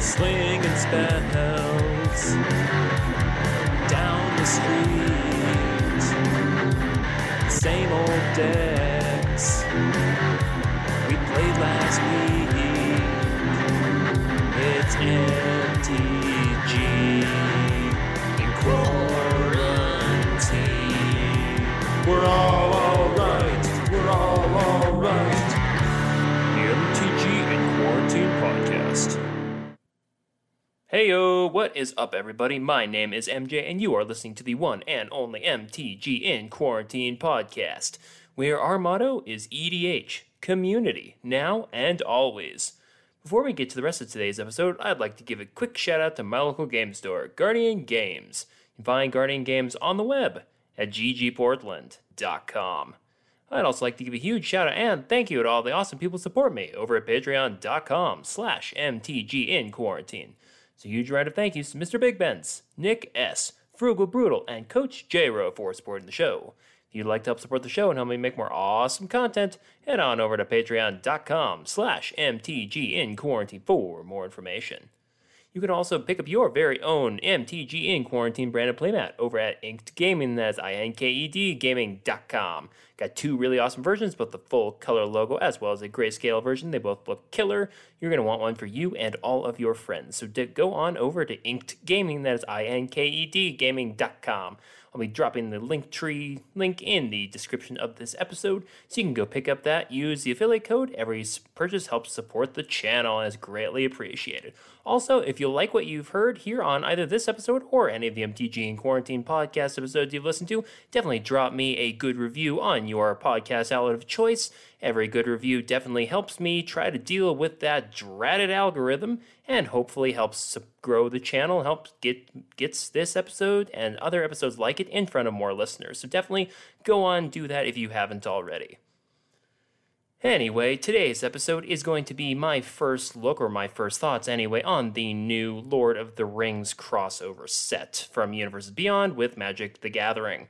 Slinging spells down the street, same old decks we played last week. It's MTG in Quarantine. We're all alright, we're all alright. The MTG in Quarantine podcast. Heyo, what is up everybody? My name is MJ and you are listening to the one and only MTG in Quarantine podcast, where our motto is EDH, community, now and always. Before we get to the rest of today's episode, I'd like to give a quick shout out to my local game store, Guardian Games. You can find Guardian Games on the web at ggportland.com. I'd also like to give a huge shout out and thank you to all the awesome people who support me over at patreon.com/MTG in Quarantine. So huge round of thank yous to Mr. Big Benz, Nick S, Frugal Brutal, and Coach J-Row for supporting the show. If you'd like to help support the show and help me make more awesome content, head on over to patreon.com/MTG in Quarantine for more information. You can also pick up your very own MTG in Quarantine brand of playmat over at Inked Gaming, that's inkedgaming.com. Got two really awesome versions, both the full color logo as well as a grayscale version. They both look killer. You're going to want one for you and all of your friends. So go on over to Inked Gaming, that is inkedgaming.com. I'll be dropping the Linktree link in the description of this episode, so you can go pick up that, use the affiliate code. Every purchase helps support the channel and is greatly appreciated. Also, if you like what you've heard here on either this episode or any of the MTG in Quarantine podcast episodes you've listened to, definitely drop me a good review on your podcast outlet of choice. Every good review definitely helps me try to deal with that dreaded algorithm and hopefully helps grow the channel, helps gets this episode and other episodes like it in front of more listeners. So definitely go on, do that if you haven't already. Anyway, today's episode is going to be my first look, or my first thoughts anyway, on the new Lord of the Rings crossover set from Universes Beyond with Magic: The Gathering.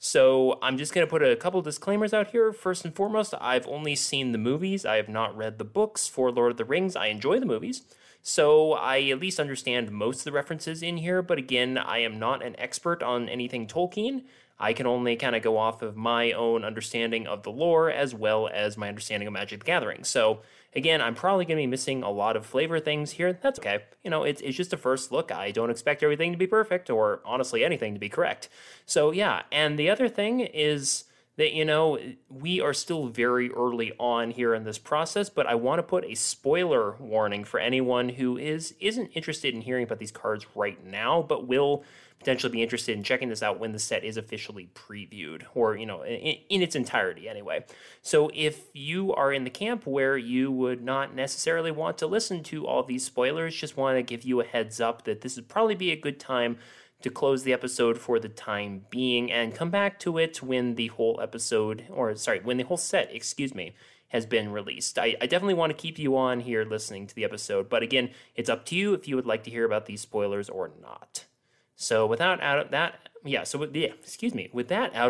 So I'm just going to put a couple disclaimers out here. First and foremost, I've only seen the movies. I have not read the books for Lord of the Rings. I enjoy the movies, so I at least understand most of the references in here. But again, I am not an expert on anything Tolkien. I can only kind of go off of my own understanding of the lore as well as my understanding of Magic: The Gathering. So again, I'm probably going to be missing a lot of flavor things here. That's okay. You know, it's just a first look. I don't expect everything to be perfect or honestly anything to be correct. So yeah, and the other thing is that, you know, we are still very early on here in this process, but I want to put a spoiler warning for anyone who isn't interested in hearing about these cards right now, but will potentially be interested in checking this out when the set is officially previewed, or, you know, in its entirety anyway. So if you are in the camp where you would not necessarily want to listen to all these spoilers, just want to give you a heads up that this would probably be a good time to close the episode for the time being and come back to it when the whole set, has been released. I definitely want to keep you on here listening to the episode, but again, it's up to you if you would like to hear about these spoilers or not. With that out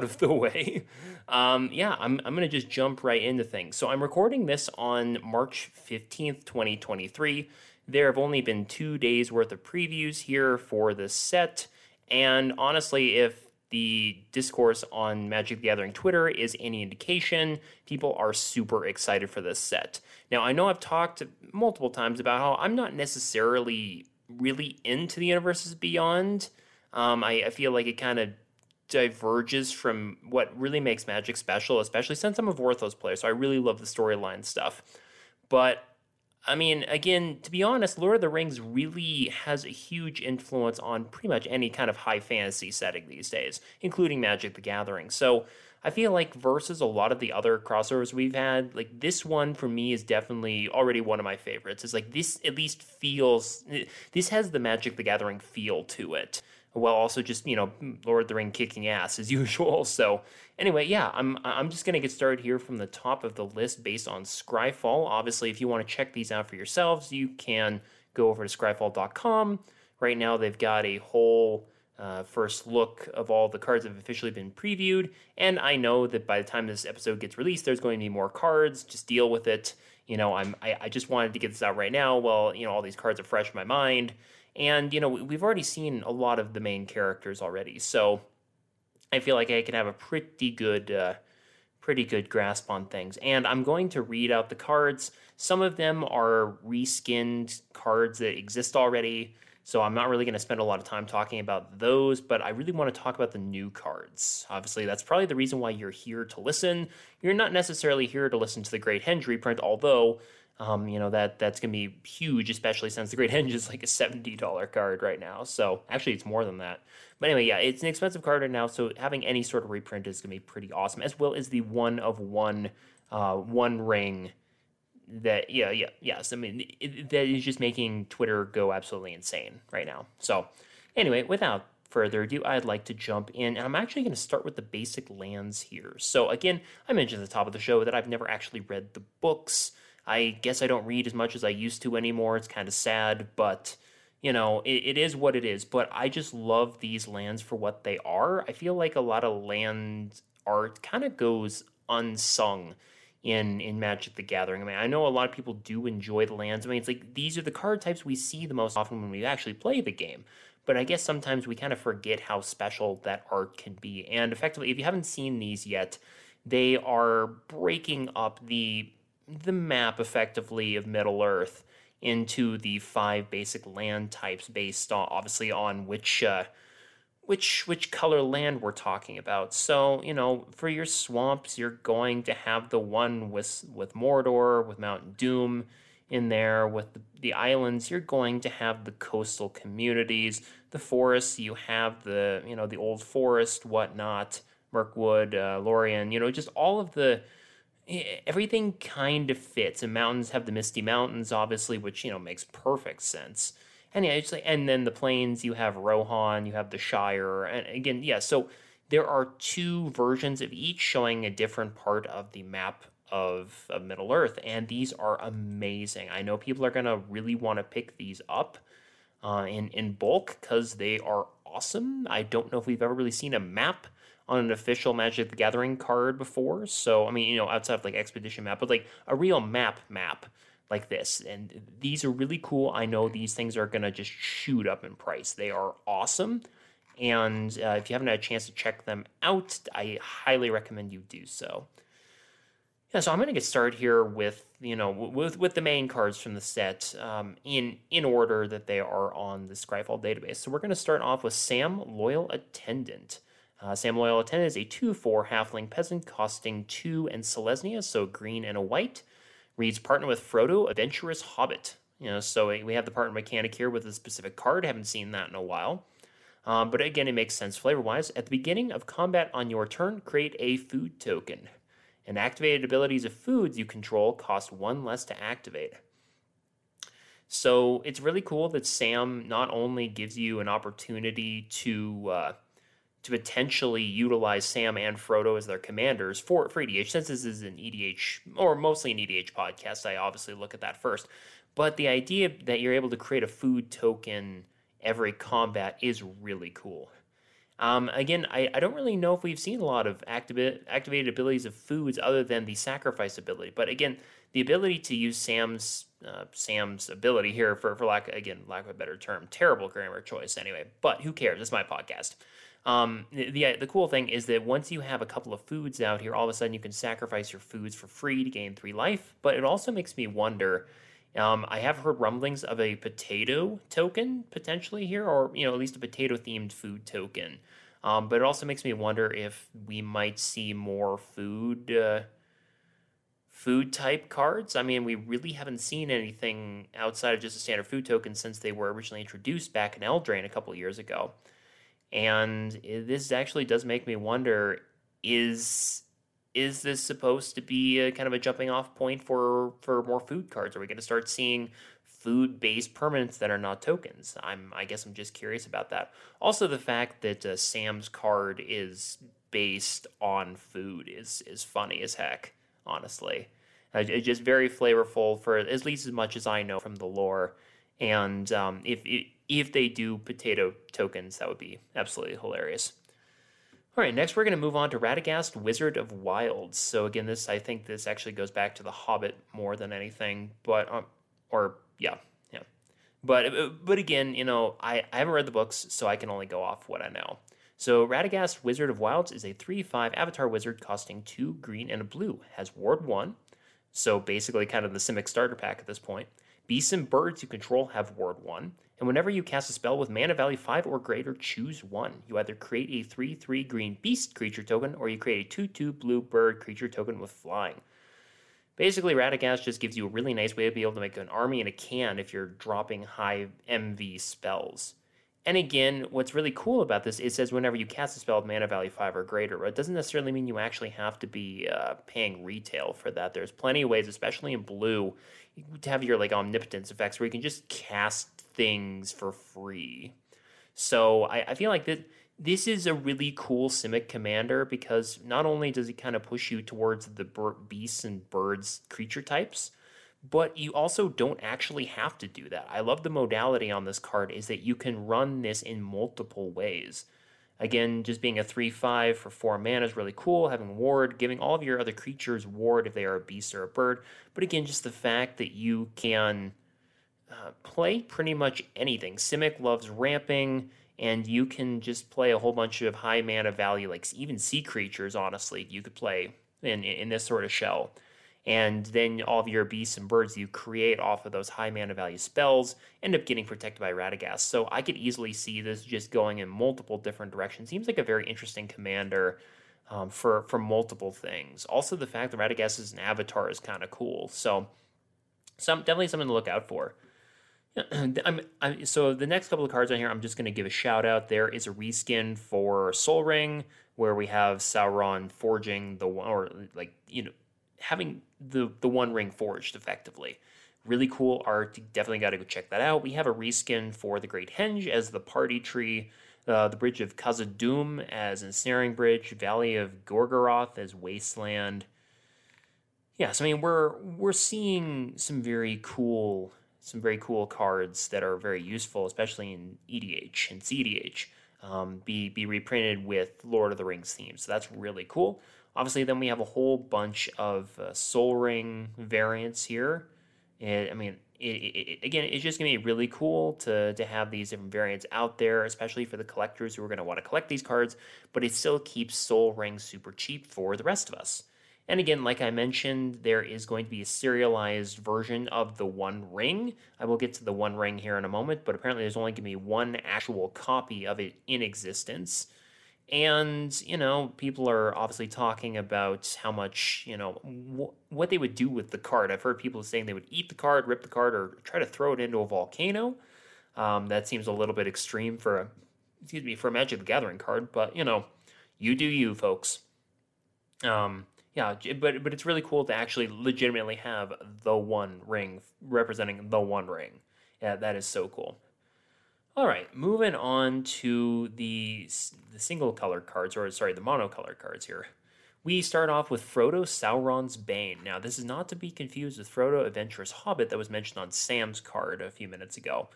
of the way, I'm going to just jump right into things. So I'm recording this on March 15th, 2023. There have only been 2 days worth of previews here for this set, and honestly, if the discourse on Magic: The Gathering Twitter is any indication, people are super excited for this set. Now, I know I've talked multiple times about how I'm not necessarily really into the Universes Beyond. I feel like it kind of diverges from what really makes Magic special, especially since I'm a Vorthos player, so I really love the storyline stuff. But I mean, again, to be honest, Lord of the Rings really has a huge influence on pretty much any kind of high fantasy setting these days, including Magic: The Gathering. So I feel like versus a lot of the other crossovers we've had, like this one for me is definitely already one of my favorites. It's like this at least feels, this has the Magic: The Gathering feel to it, while also just, you know, Lord of the Ring kicking ass as usual. So anyway, yeah, I'm just going to get started here from the top of the list based on Scryfall. Obviously, if you want to check these out for yourselves, you can go over to scryfall.com. Right now, they've got a whole first look of all the cards that have officially been previewed. And I know that by the time this episode gets released, there's going to be more cards. Just deal with it. You know, I just wanted to get this out right now. Well, you know, all these cards are fresh in my mind. And, you know, we've already seen a lot of the main characters already. So I feel like I can have a pretty good grasp on things. And I'm going to read out the cards. Some of them are reskinned cards that exist already, so I'm not really going to spend a lot of time talking about those, but I really want to talk about the new cards. Obviously, that's probably the reason why you're here to listen. You're not necessarily here to listen to the Great Henge reprint, although, you know, that's going to be huge, especially since the Great Henge is like a $70 card right now. So actually, it's more than that. But anyway, yeah, it's an expensive card right now, so having any sort of reprint is going to be pretty awesome, as well as the one ring that, yes. I mean, that is just making Twitter go absolutely insane right now. So anyway, without further ado, I'd like to jump in, and I'm actually going to start with the basic lands here. So again, I mentioned at the top of the show that I've never actually read the books. I guess I don't read as much as I used to anymore. It's kind of sad, but, you know, it is what it is. But I just love these lands for what they are. I feel like a lot of land art kind of goes unsung in Magic the Gathering. I mean, I know a lot of people do enjoy the lands. I mean, it's like these are the card types we see the most often when we actually play the game. But I guess sometimes we kind of forget how special that art can be. And effectively, if you haven't seen these yet, they are breaking up the map effectively of Middle-earth into the 5 basic land types based on, obviously, on which color land we're talking about. So, you know, for your swamps, you're going to have the one with Mordor, with Mount Doom in there. With the islands, you're going to have the coastal communities. The forests, you have the, you know, the old forest, whatnot, Mirkwood, Lorien, you know, just all of the, everything kind of fits. And mountains have the Misty Mountains, obviously, which, you know, makes perfect sense. And yeah, it's like, and then the plains, you have Rohan, you have the Shire. And again, yeah, so there are 2 versions of each showing a different part of the map of Middle-earth. And these are amazing. I know people are going to really want to pick these up in bulk because they are awesome. I don't know if we've ever really seen a map on an official Magic the Gathering card before. So, I mean, you know, outside of like Expedition Map, but like a real map like this. And these are really cool. I know these things are going to just shoot up in price. They are awesome. And if you haven't had a chance to check them out, I highly recommend you do so. Yeah, so I'm going to get started here with, you know, with the main cards from the set in order that they are on the Scryfall database. So we're going to start off with Sam Loyal Attendant. Sam Loyal Attendant is a 2/4 halfling peasant costing 2 and Selesnya, so green and a white. Reads, partner with Frodo Adventurous Hobbit. You know, so we have the partner mechanic here with a specific card. Haven't seen that in a while. But again, it makes sense flavor-wise. At the beginning of combat on your turn, create a food token. And activated abilities of foods you control cost 1 less to activate. So it's really cool that Sam not only gives you an opportunity to potentially utilize Sam and Frodo as their commanders for EDH. Since this is an EDH, or mostly an EDH podcast, I obviously look at that first. But the idea that you're able to create a food token every combat is really cool. Again, I don't really know if we've seen a lot of activated abilities of foods other than the sacrifice ability. But again, the ability to use Sam's ability here for lack of a better term, terrible grammar choice anyway. But who cares? It's my podcast. The cool thing is that once you have a couple of foods out here, all of a sudden you can sacrifice your foods for free to gain 3 life. But it also makes me wonder, I have heard rumblings of a potato token potentially here, or, you know, at least a potato-themed food token. But it also makes me wonder if we might see more food type cards. I mean, we really haven't seen anything outside of just a standard food token since they were originally introduced back in Eldraine a couple of years ago. And this actually does make me wonder, is this supposed to be a kind of a jumping off point for more food cards? Are we going to start seeing food-based permanents that are not tokens? I guess I'm just curious about that. Also, the fact that Sam's card is based on food is funny as heck, honestly. It's just very flavorful, for at least as much as I know from the lore. And if it, If they do potato tokens, that would be absolutely hilarious. All right, next we're going to move on to Radagast Wizard of Wilds. So again, I think this actually goes back to The Hobbit more than anything, but But again, you know, I haven't read the books, so I can only go off what I know. So Radagast Wizard of Wilds is a 3/5 avatar wizard costing 2 green and a blue. Has Ward 1, so basically kind of the Simic starter pack at this point. Beasts and birds you control have Ward 1, and whenever you cast a spell with mana value 5 or greater, choose one. You either create a 3/3 green beast creature token, or you create a 2/2 blue bird creature token with flying. Basically, Radagast just gives you a really nice way to be able to make an army and a can if you're dropping high MV spells. And again, what's really cool about this, it says whenever you cast a spell with mana value 5 or greater. It doesn't necessarily mean you actually have to be paying retail for that. There's plenty of ways, especially in blue, to have your like omnipotence effects where you can just cast things for free. So I feel like that this is a really cool Simic commander, because not only does it kind of push you towards the beasts and birds creature types, but you also don't actually have to do that. I love the modality on this card is that you can run this in multiple ways. Again, just being a 3/5 for 4 mana is really cool, having ward, giving all of your other creatures ward if they are a beast or a bird. But again, just the fact that you can play pretty much anything. Simic loves ramping, and you can just play a whole bunch of high mana value, like even sea creatures, honestly, you could play in this sort of shell. And then all of your beasts and birds you create off of those high mana value spells end up getting protected by Radagast. So I could easily see this just going in multiple different directions. Seems like a very interesting commander for multiple things. Also, the fact that Radagast is an avatar is kind of cool. So definitely something to look out for. So the next couple of cards on here, I'm just going to give a shout out. There is a reskin for Sol Ring, where we have Sauron forging the one, or like, you know, having the One Ring forged effectively. Really cool art. You definitely got to go check that out. We have a reskin for the Great Henge as the Party Tree, the Bridge of Khazad-dûm as Ensnaring Bridge, Valley of Gorgoroth as Wasteland. Yeah, so I mean we're seeing some very cool cards that are very useful, especially in EDH and CDH, be reprinted with Lord of the Rings themes. So that's really cool. Obviously, then we have a whole bunch of Sol Ring variants here. It's just going to be really cool to have these different variants out there, especially for the collectors who are going to want to collect these cards, but it still keeps Sol Ring super cheap for the rest of us. And again, like I mentioned, there is going to be a serialized version of the One Ring. I will get to the One Ring here in a moment, but apparently there's only going to be one actual copy of it in existence. And, you know, people are obviously talking about how much, you know, what they would do with the card. I've heard people saying they would eat the card, rip the card, or try to throw it into a volcano. That seems a little bit extreme for a Magic: The Gathering card, but, you know, you do you, folks. Yeah, but it's really cool to actually legitimately have the One Ring representing the One Ring. Yeah, that is so cool. All right, moving on to the single color cards, the monocolor cards here. We start off with Frodo Sauron's Bane. Now, this is not to be confused with Frodo Adventurous Hobbit that was mentioned on Sam's card a few minutes ago.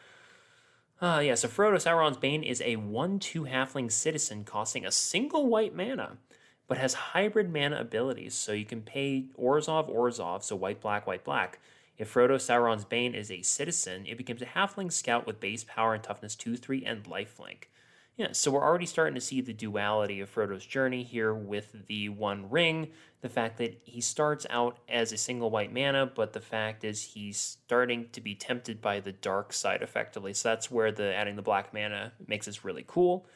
So Frodo Sauron's Bane is a 1/2 halfling citizen costing a single white mana, but has hybrid mana abilities, so you can pay Orzhov, so white-black. If Frodo Sauron's Bane is a citizen, it becomes a halfling scout with base power and toughness 2/3 and lifelink. Yeah, so we're already starting to see the duality of Frodo's journey here with the One Ring, the fact that he starts out as a single white mana, but the fact is he's starting to be tempted by the dark side effectively, so that's where adding the black mana makes this really cool.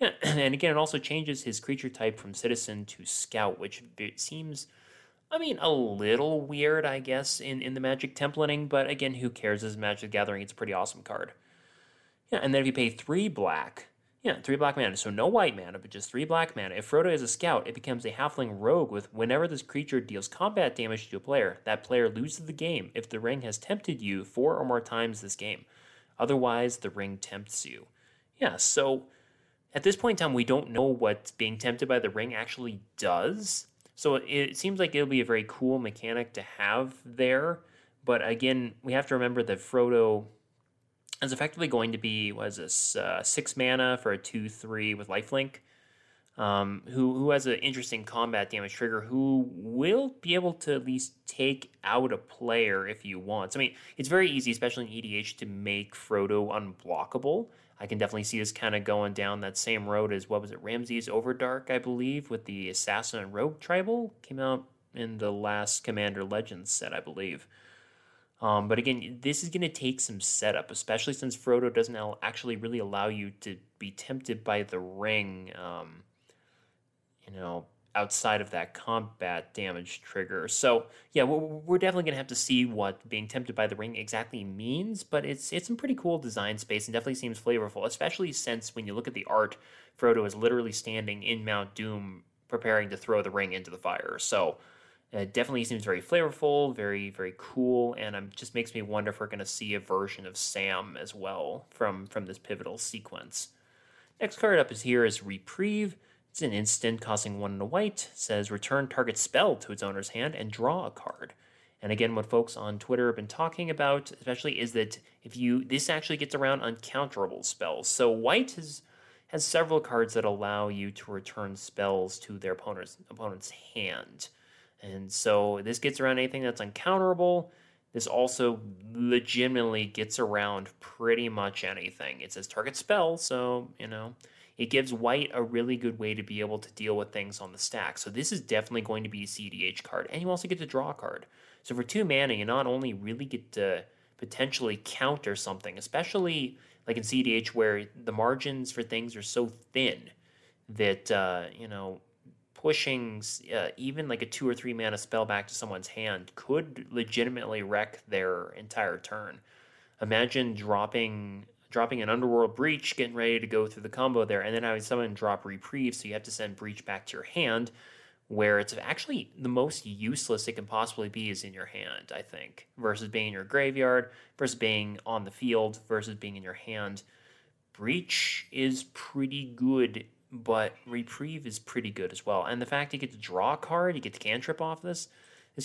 Yeah, and again, it also changes his creature type from citizen to scout, which seems, a little weird, I guess, in the Magic templating, but again, who cares? This is Magic: The Gathering. It's a pretty awesome card. Yeah, and then if you pay 3 black mana, so no white mana, but just 3 black mana, if Frodo is a scout, it becomes a halfling rogue with whenever this creature deals combat damage to a player, that player loses the game if the ring has tempted you 4 or more times this game. Otherwise, the ring tempts you. Yeah, so at this point in time, we don't know what being tempted by the ring actually does. So it seems like it'll be a very cool mechanic to have there. But again, we have to remember that Frodo It's effectively going to be, what is this, 6 mana for a 2/3 with lifelink, who has an interesting combat damage trigger, who will be able to at least take out a player if you want. So, I mean, it's very easy, especially in EDH, to make Frodo unblockable. I can definitely see this kind of going down that same road as, what was it, Ramsey's Overdark, I believe, with the Assassin and Rogue Tribal. Came out in the last Commander Legends set, I believe. But again, this is going to take some setup, especially since Frodo doesn't actually really allow you to be tempted by the ring, outside of that combat damage trigger. So, yeah, we're definitely going to have to see what being tempted by the ring exactly means, but it's some pretty cool design space and definitely seems flavorful, especially since when you look at the art, Frodo is literally standing in Mount Doom preparing to throw the ring into the fire. So it definitely seems very flavorful, very, very cool, and it just makes me wonder if we're going to see a version of Sam as well from this pivotal sequence. Next card up is Reprieve. It's an instant, costing 1 and a white. It says, return target spell to its owner's hand and draw a card. And again, what folks on Twitter have been talking about, especially, is that this actually gets around uncounterable spells. So white has several cards that allow you to return spells to their opponent's hand. And so this gets around anything that's uncounterable. This also legitimately gets around pretty much anything. It says target spell, so, it gives white a really good way to be able to deal with things on the stack. So this is definitely going to be a CDH card. And you also get to draw a card. So for 2 mana, you not only really get to potentially counter something, especially like in CDH where the margins for things are so thin that, pushing even like a 2 or 3 mana spell back to someone's hand could legitimately wreck their entire turn. Imagine dropping an Underworld Breach, getting ready to go through the combo there, and then having someone drop Reprieve, so you have to send Breach back to your hand, where it's actually the most useless it can possibly be is in your hand, I think, versus being in your graveyard, versus being on the field, versus being in your hand. Breach is pretty good, but Reprieve is pretty good as well. And the fact you get to draw a card, you get to cantrip off this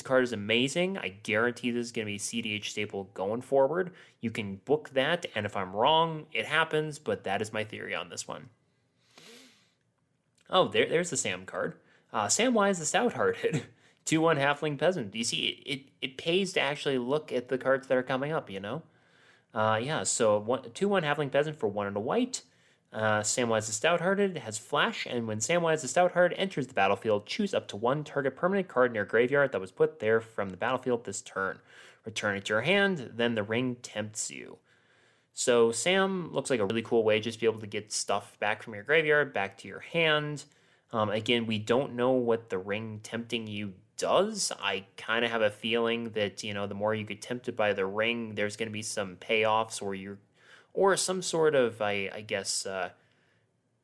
card is amazing. I guarantee this is going to be a CDH staple going forward. You can book that, and if I'm wrong, it happens, but that is my theory on this one. Oh, there's the Sam card. Samwise the Stouthearted. 2/1 halfling peasant. You see, it pays to actually look at the cards that are coming up, So 2/1 halfling peasant for 1 and a white. Samwise the Stouthearted has flash, and when Samwise the Stouthearted enters the battlefield, choose up to 1 target permanent card in your graveyard that was put there from the battlefield this turn. Return it to your hand, then the ring tempts you. So Sam looks like a really cool way just to be able to get stuff back from your graveyard, back to your hand. Again, we don't know what the ring tempting you does. I kind of have a feeling that, the more you get tempted by the ring, there's going to be some payoffs or some sort of, I guess,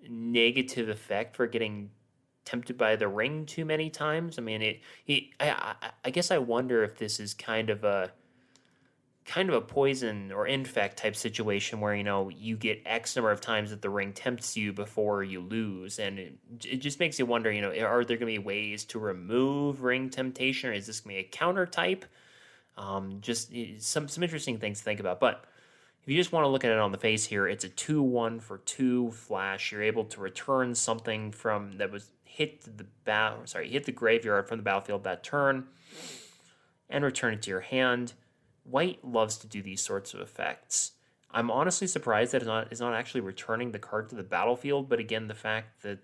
negative effect for getting tempted by the ring too many times. I mean, I guess I wonder if this is kind of a poison or infect type situation where, you get X number of times that the ring tempts you before you lose. And it just makes you wonder, are there going to be ways to remove ring temptation, or is this going to be a counter type? Just some interesting things to think about. But if you just want to look at it on the face here, it's a 2/1 for 2 flash. You're able to return something hit the graveyard from the battlefield that turn and return it to your hand. White loves to do these sorts of effects. I'm honestly surprised that it's not actually returning the card to the battlefield, but again, the fact that,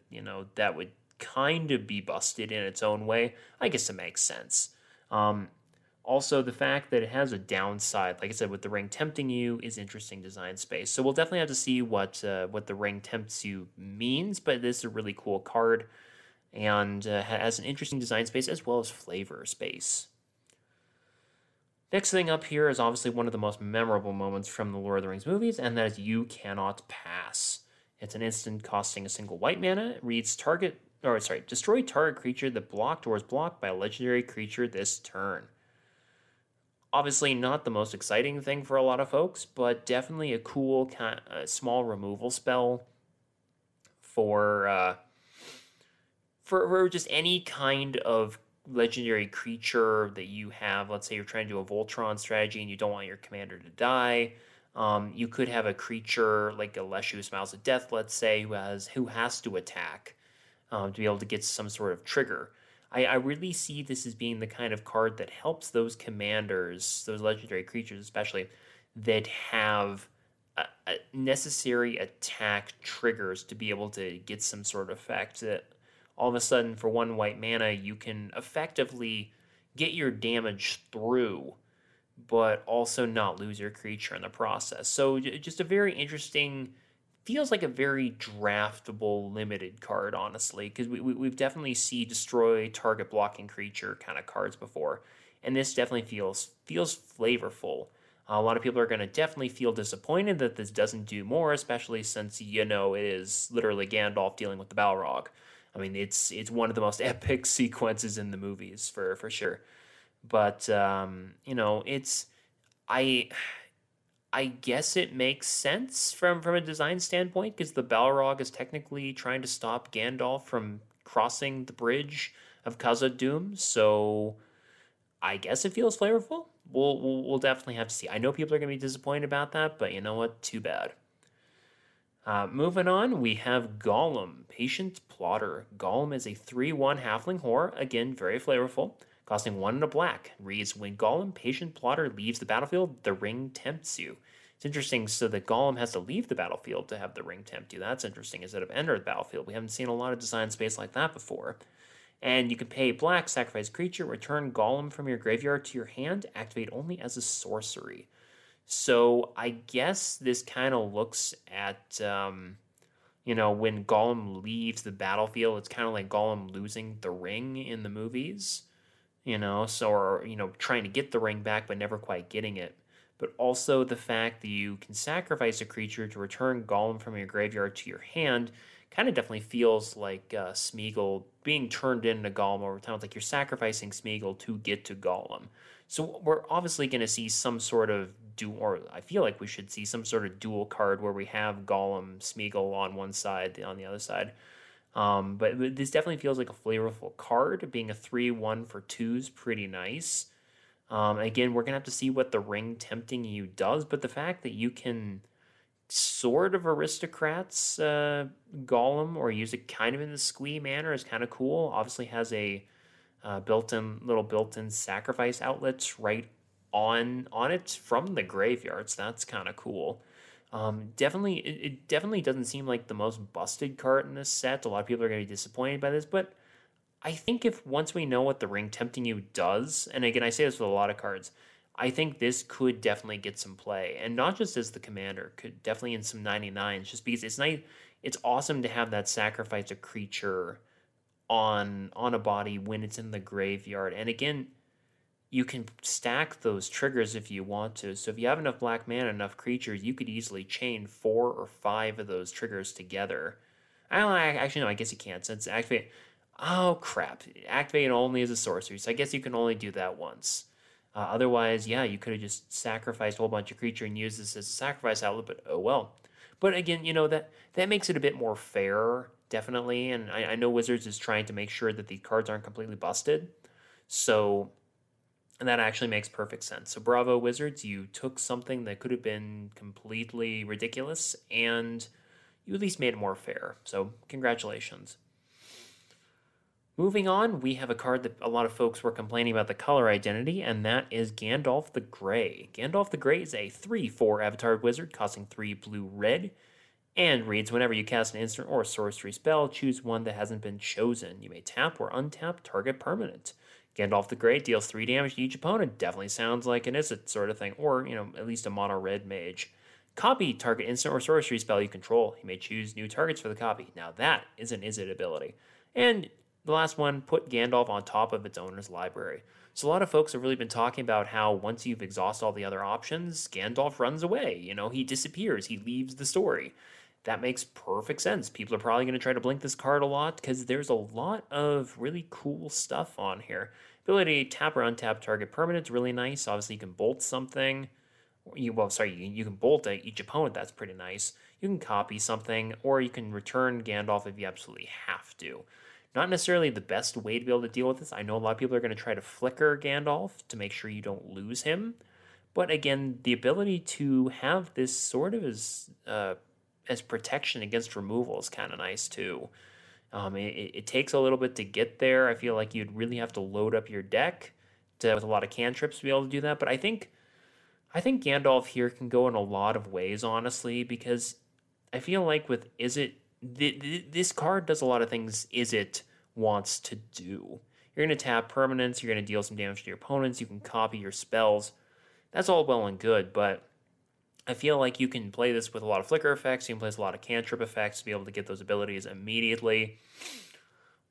that would kind of be busted in its own way, I guess it makes sense. Also, the fact that it has a downside, like I said, with the ring tempting you, is interesting design space. So we'll definitely have to see what the ring tempts you means, but this is a really cool card and has an interesting design space as well as flavor space. Next thing up here is obviously one of the most memorable moments from the Lord of the Rings movies, and that is You Cannot Pass. It's an instant costing 1 white mana. It reads destroy target creature that blocked or is blocked by a legendary creature this turn. Obviously not the most exciting thing for a lot of folks, but definitely a cool kind of small removal spell for just any kind of legendary creature that you have. Let's say you're trying to do a Voltron strategy and you don't want your commander to die. You could have a creature like a Leshu Smiles of Death, let's say, who has to attack to be able to get some sort of trigger. I really see this as being the kind of card that helps those commanders, those legendary creatures especially, that have a necessary attack triggers to be able to get some sort of effect. That all of a sudden, for one white mana, you can effectively get your damage through, but also not lose your creature in the process. So just a very interesting, feels like a very draftable limited card, honestly, because we've definitely seen destroy target blocking creature kind of cards before, and this definitely feels flavorful. A lot of people are going to definitely feel disappointed that this doesn't do more, especially since, you know, it is literally Gandalf dealing with the Balrog. I mean, it's one of the most epic sequences in the movies for sure. But you know, it's I guess it makes sense from a design standpoint, because the Balrog is technically trying to stop Gandalf from crossing the Bridge of Khazad-dûm. So I guess it feels flavorful. We'll definitely have to see. I know people are going to be disappointed about that, but you know what? Too bad. Moving on, we have Gollum, Patient Plotter. Gollum is a 3/1 halfling horror. Again, very flavorful. Costing 1 and a black. Reads, when Gollum, Patient Plotter, leaves the battlefield, the ring tempts you. It's interesting, so that Gollum has to leave the battlefield to have the ring tempt you. That's interesting, instead of enter the battlefield. We haven't seen a lot of design space like that before. And you can pay black, sacrifice creature, return Gollum from your graveyard to your hand, activate only as a sorcery. So I guess this kind of looks at, you know, when Gollum leaves the battlefield, it's kind of like Gollum losing the ring in the movies. You know, so, or, you know, trying to get the ring back but never quite getting it. But also the fact that you can sacrifice a creature to return Gollum from your graveyard to your hand kind of definitely feels like Smeagol being turned into Gollum over time. It's like you're sacrificing Smeagol to get to Gollum. So we're obviously going to see some sort of dual, or I feel like we should see some sort of dual card where we have Gollum, Smeagol on one side, on the other side. But this definitely feels like a flavorful card. Being a 3/1 for 2 is pretty nice. Again, we're going to have to see what the ring tempting you does, but the fact that you can sort of aristocrats Gollum or use it kind of in the squee manner is kind of cool. Obviously has a built-in sacrifice outlets right on it from the graveyard, so that's kind of cool. It definitely doesn't seem like the most busted card in this set. A lot of people are going to be disappointed by this, but I think if once we know what the ring tempting you does, and again, I say this with a lot of cards, I think this could definitely get some play, and not just as the commander, could definitely in some 99s, just because it's nice. It's awesome to have that sacrifice a creature on a body when it's in the graveyard, and again, you can stack those triggers if you want to. So if you have enough black mana, enough creatures, you could easily chain 4 or 5 of those triggers together. I guess you can't, since activate. Oh crap! Activate only as a sorcery. So I guess you can only do that once. Otherwise, yeah, you could have just sacrificed a whole bunch of creature and used this as a sacrifice outlet. But oh well. But again, you know that makes it a bit more fair, definitely. And I know Wizards is trying to make sure that the cards aren't completely busted. So. And that actually makes perfect sense. So bravo, Wizards, you took something that could have been completely ridiculous, and you at least made it more fair. So congratulations. Moving on, we have a card that a lot of folks were complaining about the color identity, and that is Gandalf the Gray. Gandalf the Gray is a 3/4 Avatar Wizard, costing 3 blue-red, and reads, whenever you cast an instant or sorcery spell, choose one that hasn't been chosen. You may tap or untap target permanent. Gandalf the Grey deals 3 damage to each opponent. Definitely sounds like an Izzet sort of thing, or, you know, at least a mono-red mage. Copy target instant or sorcery spell you control. You may choose new targets for the copy. Now that is an Izzet ability. And the last one, put Gandalf on top of its owner's library. So a lot of folks have really been talking about how once you've exhausted all the other options, Gandalf runs away. You know, he disappears. He leaves the story. That makes perfect sense. People are probably going to try to blink this card a lot because there's a lot of really cool stuff on here. Ability to tap or untap target permanent is really nice. Obviously, you can bolt something. You can bolt at each opponent. That's pretty nice. You can copy something, or you can return Gandalf if you absolutely have to. Not necessarily the best way to be able to deal with this. I know a lot of people are going to try to flicker Gandalf to make sure you don't lose him. But again, the ability to have this sort of as protection against removal is kind of nice too. It takes a little bit to get there. I feel like you'd really have to load up your deck with a lot of cantrips to be able to do that. But I think Gandalf here can go in a lot of ways, honestly, because I feel like with this card does a lot of things Izzet wants to do. You're going to tap permanents. You're going to deal some damage to your opponents. You can copy your spells. That's all well and good, but I feel like you can play this with a lot of flicker effects. You can play a lot of cantrip effects to be able to get those abilities immediately.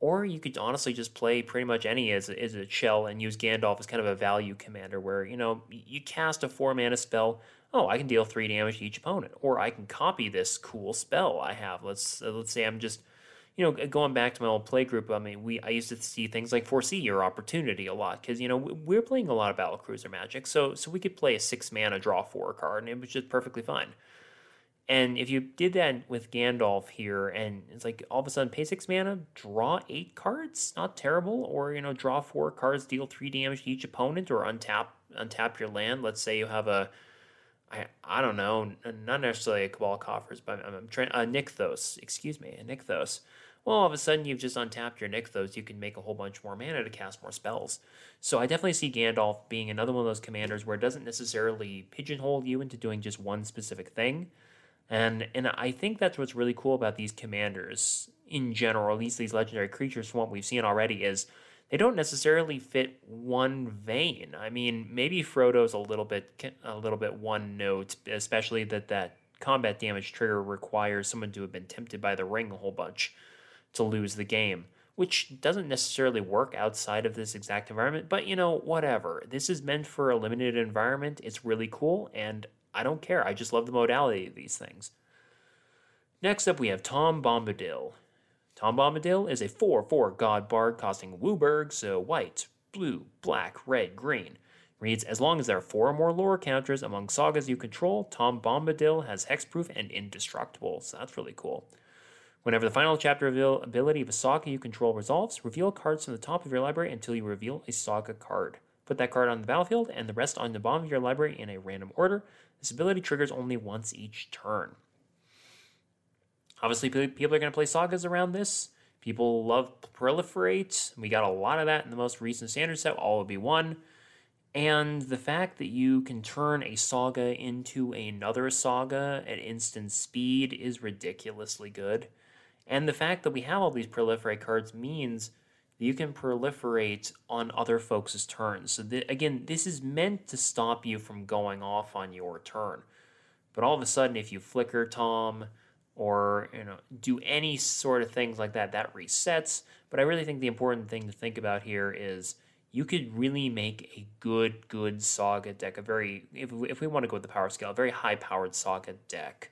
Or you could honestly just play pretty much any as a shell and use Gandalf as kind of a value commander where, you cast a 4-mana spell. Oh, I can deal 3 damage to each opponent. Or I can copy this cool spell I have. Let's say I'm just, going back to my old play group, I used to see things like foresee your opportunity a lot because, we're playing a lot of Battlecruiser Magic, so we could play a 6-mana draw 4 card, and it was just perfectly fine. And if you did that with Gandalf here, and it's like all of a sudden pay 6 mana, draw 8 cards, not terrible, or, draw 4 cards, deal 3 damage to each opponent, or untap your land. Let's say you have I don't know, not necessarily a Cabal Coffers, but I'm trying a Nykthos. Excuse me, a Nykthos. Well, all of a sudden you've just untapped your Nykthos. You can make a whole bunch more mana to cast more spells. So I definitely see Gandalf being another one of those commanders where it doesn't necessarily pigeonhole you into doing just one specific thing. And I think that's what's really cool about these commanders in general, at least these legendary creatures from what we've seen already, is they don't necessarily fit one vein. Maybe Frodo's a little bit one note, especially that combat damage trigger requires someone to have been tempted by the ring a whole bunch to lose the game, which doesn't necessarily work outside of this exact environment. But, whatever. This is meant for a limited environment. It's really cool, and I don't care. I just love the modality of these things. Next up, we have Tom Bombadil. Tom Bombadil is a 4/4 God Bard costing Wooburg, so white, blue, black, red, green. Reads, as long as there are 4 or more lore counters among sagas you control, Tom Bombadil has hexproof and indestructible. So that's really cool. Whenever the final chapter ability of a saga you control resolves, reveal cards from the top of your library until you reveal a saga card. Put that card on the battlefield and the rest on the bottom of your library in a random order. This ability triggers only once each turn. Obviously, people are going to play sagas around this. People love Proliferate. We got a lot of that in the most recent standard set, all will be one. And the fact that you can turn a saga into another saga at instant speed is ridiculously good. And the fact that we have all these Proliferate cards means that you can proliferate on other folks' turns. So again, this is meant to stop you from going off on your turn. But all of a sudden, if you flicker Tom or do any sort of things like that, that resets. But I really think the important thing to think about here is you could really make a good saga deck, if we want to go with the power scale, a very high-powered saga deck.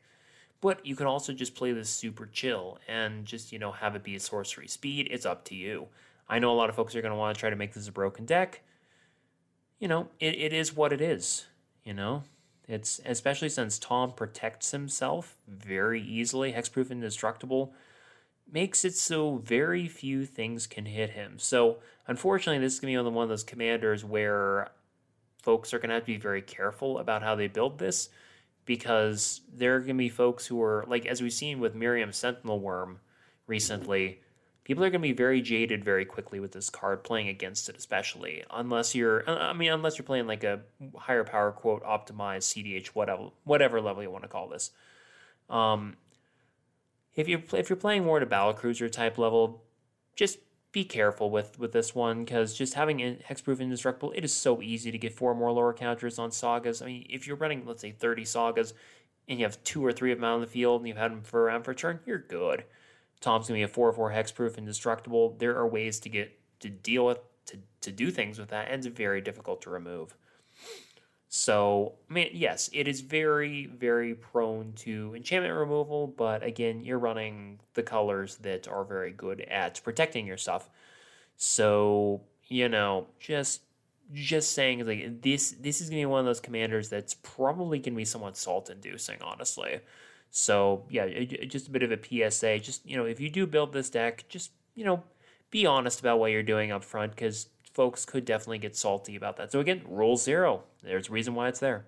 But you can also just play this super chill and just, have it be a sorcery speed. It's up to you. I know a lot of folks are going to want to try to make this a broken deck. It is what it is, It's especially since Tom protects himself very easily, hexproof and indestructible, makes it so very few things can hit him. So unfortunately, this is going to be one of those commanders where folks are going to have to be very careful about how they build this, because there are going to be folks who are, like as we've seen with Miriam Sentinel Worm recently, people are going to be very jaded very quickly with this card, playing against it especially, unless you're playing like a higher power, quote, optimized CDH, whatever level you want to call this. If you're playing more at a Battlecruiser type level, just be careful with this one, because just having a hexproof indestructible, it is so easy to get 4 or more lore counters on sagas. If you're running, let's say, 30 sagas, and you have 2 or 3 of them out on the field, and you've had them for around for a turn, you're good. Tom's going to be a 4/4 hexproof indestructible. There are ways to get to deal with, to do things with that, and it's very difficult to remove. So, yes, it is very, very prone to enchantment removal, but again, you're running the colors that are very good at protecting your stuff. So, just saying, like, this is going to be one of those commanders that's probably going to be somewhat salt-inducing, honestly. So, yeah, just a bit of a PSA. Just, if you do build this deck, just, be honest about what you're doing up front, because folks could definitely get salty about that. So again, rule zero. There's a reason why it's there.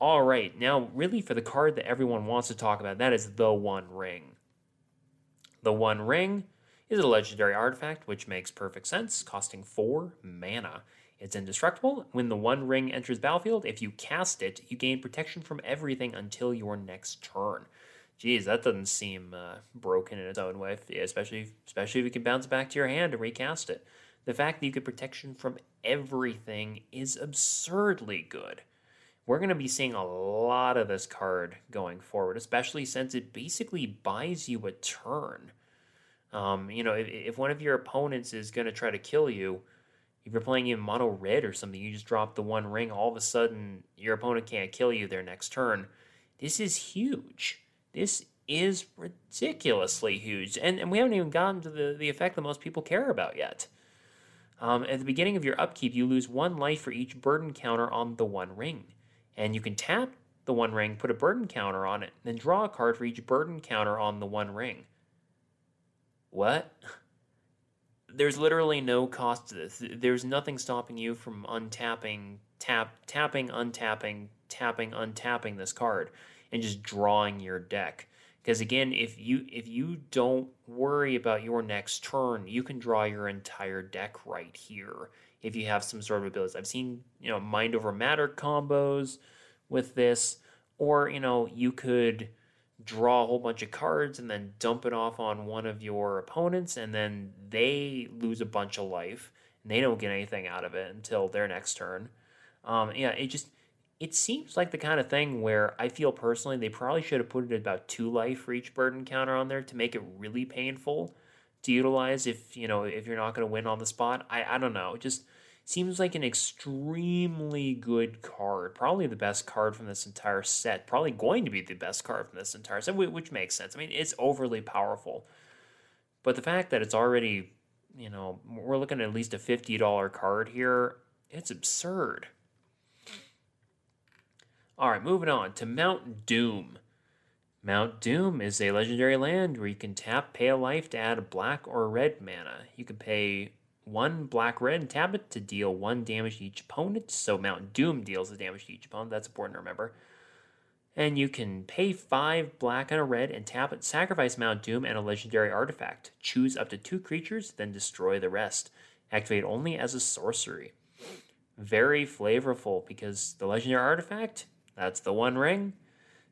All right, now really for the card that everyone wants to talk about, that is the One Ring. The One Ring is a legendary artifact, which makes perfect sense, costing 4 mana. It's indestructible. When the One Ring enters battlefield, if you cast it, you gain protection from everything until your next turn. Geez, that doesn't seem broken in its own way, especially if you can bounce it back to your hand and recast it. The fact that you get protection from everything is absurdly good. We're going to be seeing a lot of this card going forward, especially since it basically buys you a turn. If one of your opponents is going to try to kill you, if you're playing in mono red or something, you just drop the One Ring, all of a sudden your opponent can't kill you their next turn. This is huge. This is ridiculously huge, and we haven't even gotten to the effect that most people care about yet. At the beginning of your upkeep, you lose 1 life for each burden counter on the One Ring, and you can tap the One Ring, put a burden counter on it, and then draw a card for each burden counter on the One Ring. What? There's literally no cost to this. There's nothing stopping you from untapping, tapping, untapping this card, and just drawing your deck. Because again, if you don't worry about your next turn, you can draw your entire deck right here if you have some sort of abilities. I've seen, mind over matter combos with this, or you could draw a whole bunch of cards and then dump it off on one of your opponents, and then they lose a bunch of life and they don't get anything out of it until their next turn. It seems like the kind of thing where I feel personally they probably should have put it at about 2 life for each burden counter on there to make it really painful to utilize if you're not going to win on the spot. I don't know. It just seems like an extremely good card. Probably the best card from this entire set. Probably going to be the best card from this entire set, which makes sense. I mean, it's overly powerful. But the fact that it's already, we're looking at least a $50 card here, it's absurd. All right, moving on to Mount Doom. Mount Doom is a legendary land where you can pay a life to add a black or red mana. You can pay 1 black-red and tap it to deal 1 damage to each opponent. So Mount Doom deals the damage to each opponent. That's important to remember. And you can pay 5 black and a red and tap it. Sacrifice Mount Doom and a legendary artifact. Choose up to 2 creatures, then destroy the rest. Activate only as a sorcery. Very flavorful because the legendary artifact, that's the One Ring.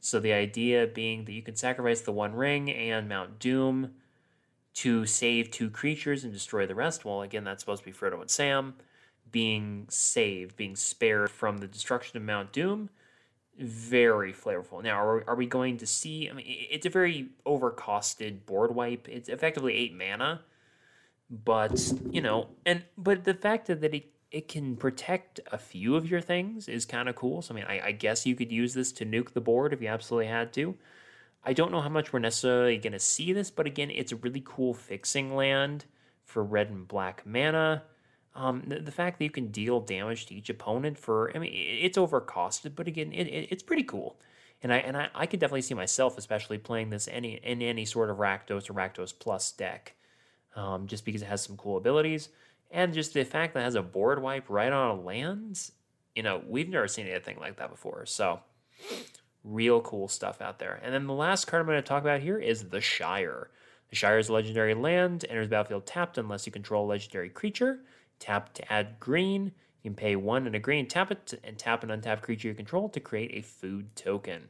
So the idea being that you can sacrifice the One Ring and Mount Doom to save 2 creatures and destroy the rest. Well, again, that's supposed to be Frodo and Sam being spared from the destruction of Mount Doom. Very flavorful. Now, are we going to see... I mean, it's a very overcosted board wipe. It's effectively 8 mana. But, but the fact that it can protect a few of your things is kind of cool. So, I guess you could use this to nuke the board if you absolutely had to. I don't know how much we're necessarily going to see this, but again, it's a really cool fixing land for red and black mana. The fact that you can deal damage to each opponent it's overcosted, but again, it's pretty cool. And I could definitely see myself, especially playing this in any sort of Rakdos or Rakdos Plus deck, just because it has some cool abilities. And just the fact that it has a board wipe right on a land, we've never seen anything like that before. So, real cool stuff out there. And then the last card I'm going to talk about here is the Shire. The Shire is a legendary land, enters battlefield tapped unless you control a legendary creature. Tap to add green. You can pay 1 and a green, tap it, and tap an untapped creature you control to create a food token.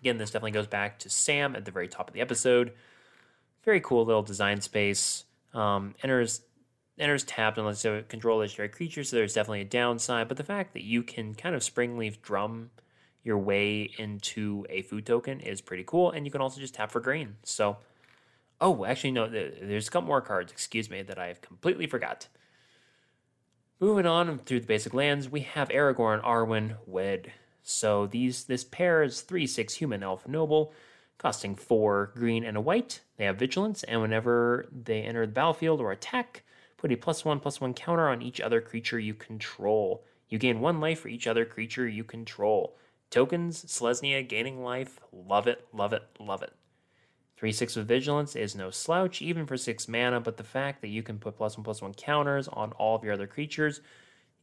Again, this definitely goes back to Sam at the very top of the episode. Very cool little design space. Enters tapped unless you control legendary creatures, so there's definitely a downside. But the fact that you can kind of Springleaf Drum your way into a food token is pretty cool. And you can also just tap for green. So, there's a couple more cards, that I have completely forgot. Moving on through the basic lands, we have Aragorn, Arwen, Wed. So this pair is 3/6 human, elf, noble, costing 4 green and a white. They have vigilance, and whenever they enter the battlefield or attack, put a +1/+1 counter on each other creature you control. You gain 1 life for each other creature you control. Tokens, Selesnya, gaining life. Love it, love it, love it. It's 3/6 with Vigilance is no slouch, even for 6 mana, but the fact that you can put +1/+1 counters on all of your other creatures,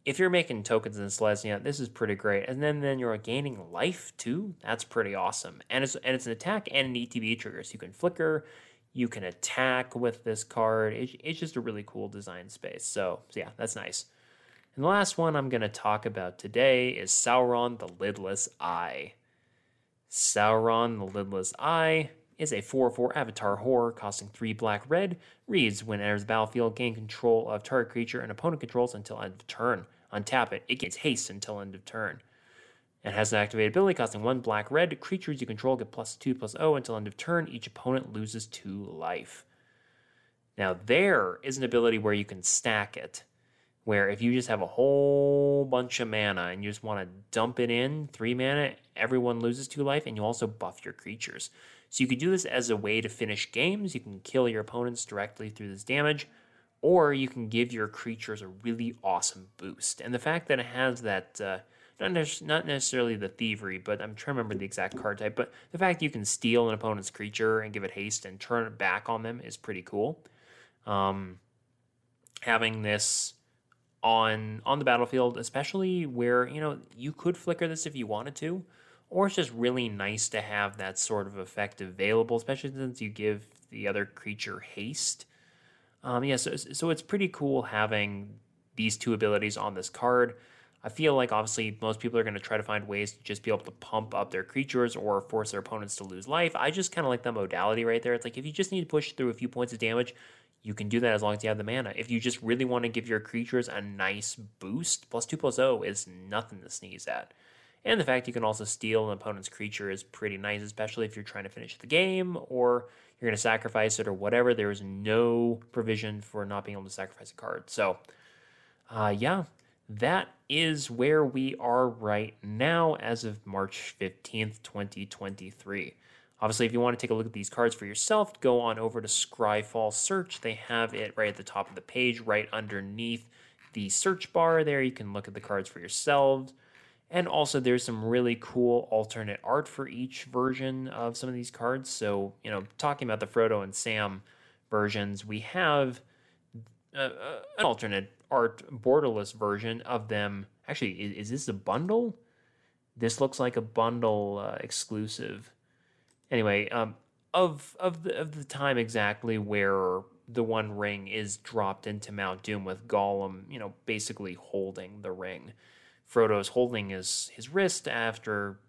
if you're making tokens in Celestia, this is pretty great. And then you're gaining life too. That's pretty awesome. And it's an attack and an ETB trigger, so you can flicker, you can attack with this card. It's just a really cool design space. So yeah, that's nice. And the last one I'm going to talk about today is Sauron the Lidless Eye. Sauron the Lidless Eye is a 4/4 avatar horror costing 3 black red. Reads, when it enters the battlefield, gain control of target creature and opponent controls until end of turn. Untap it. It gains haste until end of turn. It has an activated ability costing 1 black red. Creatures you control get +2/+0 until end of turn. Each opponent loses 2 life. Now there is an ability where you can stack it, where if you just have a whole bunch of mana and you just want to dump it in, 3 mana, everyone loses 2 life, and you also buff your creatures. So you could do this as a way to finish games. You can kill your opponents directly through this damage, or you can give your creatures a really awesome boost. And the fact that it has that, not necessarily the thievery, but I'm trying to remember the exact card type, but the fact that you can steal an opponent's creature and give it haste and turn it back on them is pretty cool. Having this on the battlefield, especially where, you could flicker this if you wanted to, or it's just really nice to have that sort of effect available, especially since you give the other creature haste. So it's pretty cool having these two abilities on this card. I feel like, obviously, most people are going to try to find ways to just be able to pump up their creatures or force their opponents to lose life. I just kind of like that modality right there. It's like, if you just need to push through a few points of damage, you can do that as long as you have the mana. If you just really want to give your creatures a nice boost, +2/+0 is nothing to sneeze at. And the fact you can also steal an opponent's creature is pretty nice, especially if you're trying to finish the game or you're going to sacrifice it or whatever. There is no provision for not being able to sacrifice a card. So that is where we are right now as of March 15th, 2023. Obviously, if you want to take a look at these cards for yourself, go on over to Scryfall Search. They have it right at the top of the page, right underneath the search bar there. You can look at the cards for yourselves. And also, there's some really cool alternate art for each version of some of these cards. So, talking about the Frodo and Sam versions, we have an alternate art borderless version of them. Actually, is this a bundle? This looks like a bundle exclusive. Anyway, of the time exactly where the One Ring is dropped into Mount Doom with Gollum, basically holding the ring. Frodo's holding his wrist after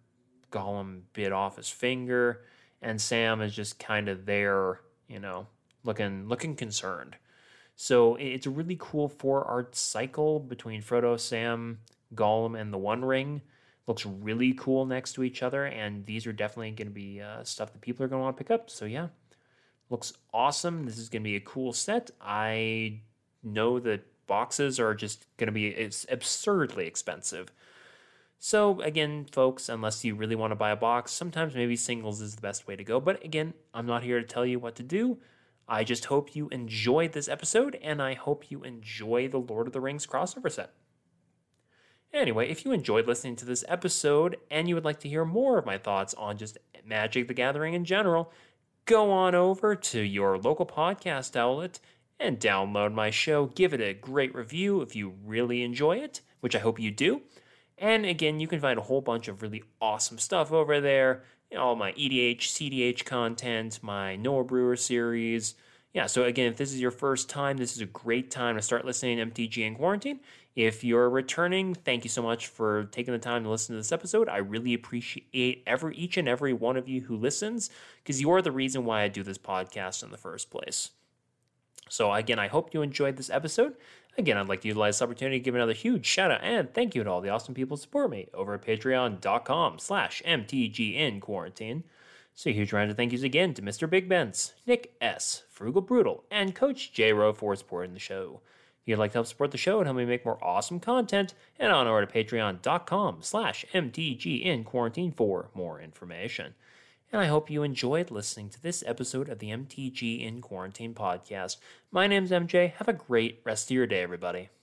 Gollum bit off his finger, and Sam is just kind of there, looking concerned. So it's a really cool 4-art cycle between Frodo, Sam, Gollum, and the One Ring. Looks really cool next to each other, and these are definitely going to be stuff that people are going to want to pick up. So yeah, looks awesome. This is going to be a cool set. I know that boxes are just going to be absurdly expensive. So again, folks, unless you really want to buy a box, sometimes maybe singles is the best way to go. But again, I'm not here to tell you what to do. I just hope you enjoyed this episode, and I hope you enjoy the Lord of the Rings crossover set. Anyway, if you enjoyed listening to this episode and you would like to hear more of my thoughts on just Magic: The Gathering in general, go on over to your local podcast outlet and download my show. Give it a great review if you really enjoy it, which I hope you do. And again, you can find a whole bunch of really awesome stuff over there. All my EDH, CDH content, my Noah Brewer series. Yeah, so again, if this is your first time, this is a great time to start listening to MTG in Quarantine. If you're returning, thank you so much for taking the time to listen to this episode. I really appreciate each and every one of you who listens, because you are the reason why I do this podcast in the first place. So again, I hope you enjoyed this episode. Again, I'd like to utilize this opportunity to give another huge shout out and thank you to all the awesome people who support me over at patreon.com/MTG in Quarantine. So a huge round of thank yous again to Mr. Big Benz, Nick S, Frugal Brutal, and Coach J Rowe for supporting the show. If you'd like to help support the show and help me make more awesome content, head on over to patreon.com/MTG in Quarantine for more information. And I hope you enjoyed listening to this episode of the MTG in Quarantine podcast. My name's MJ. Have a great rest of your day, everybody.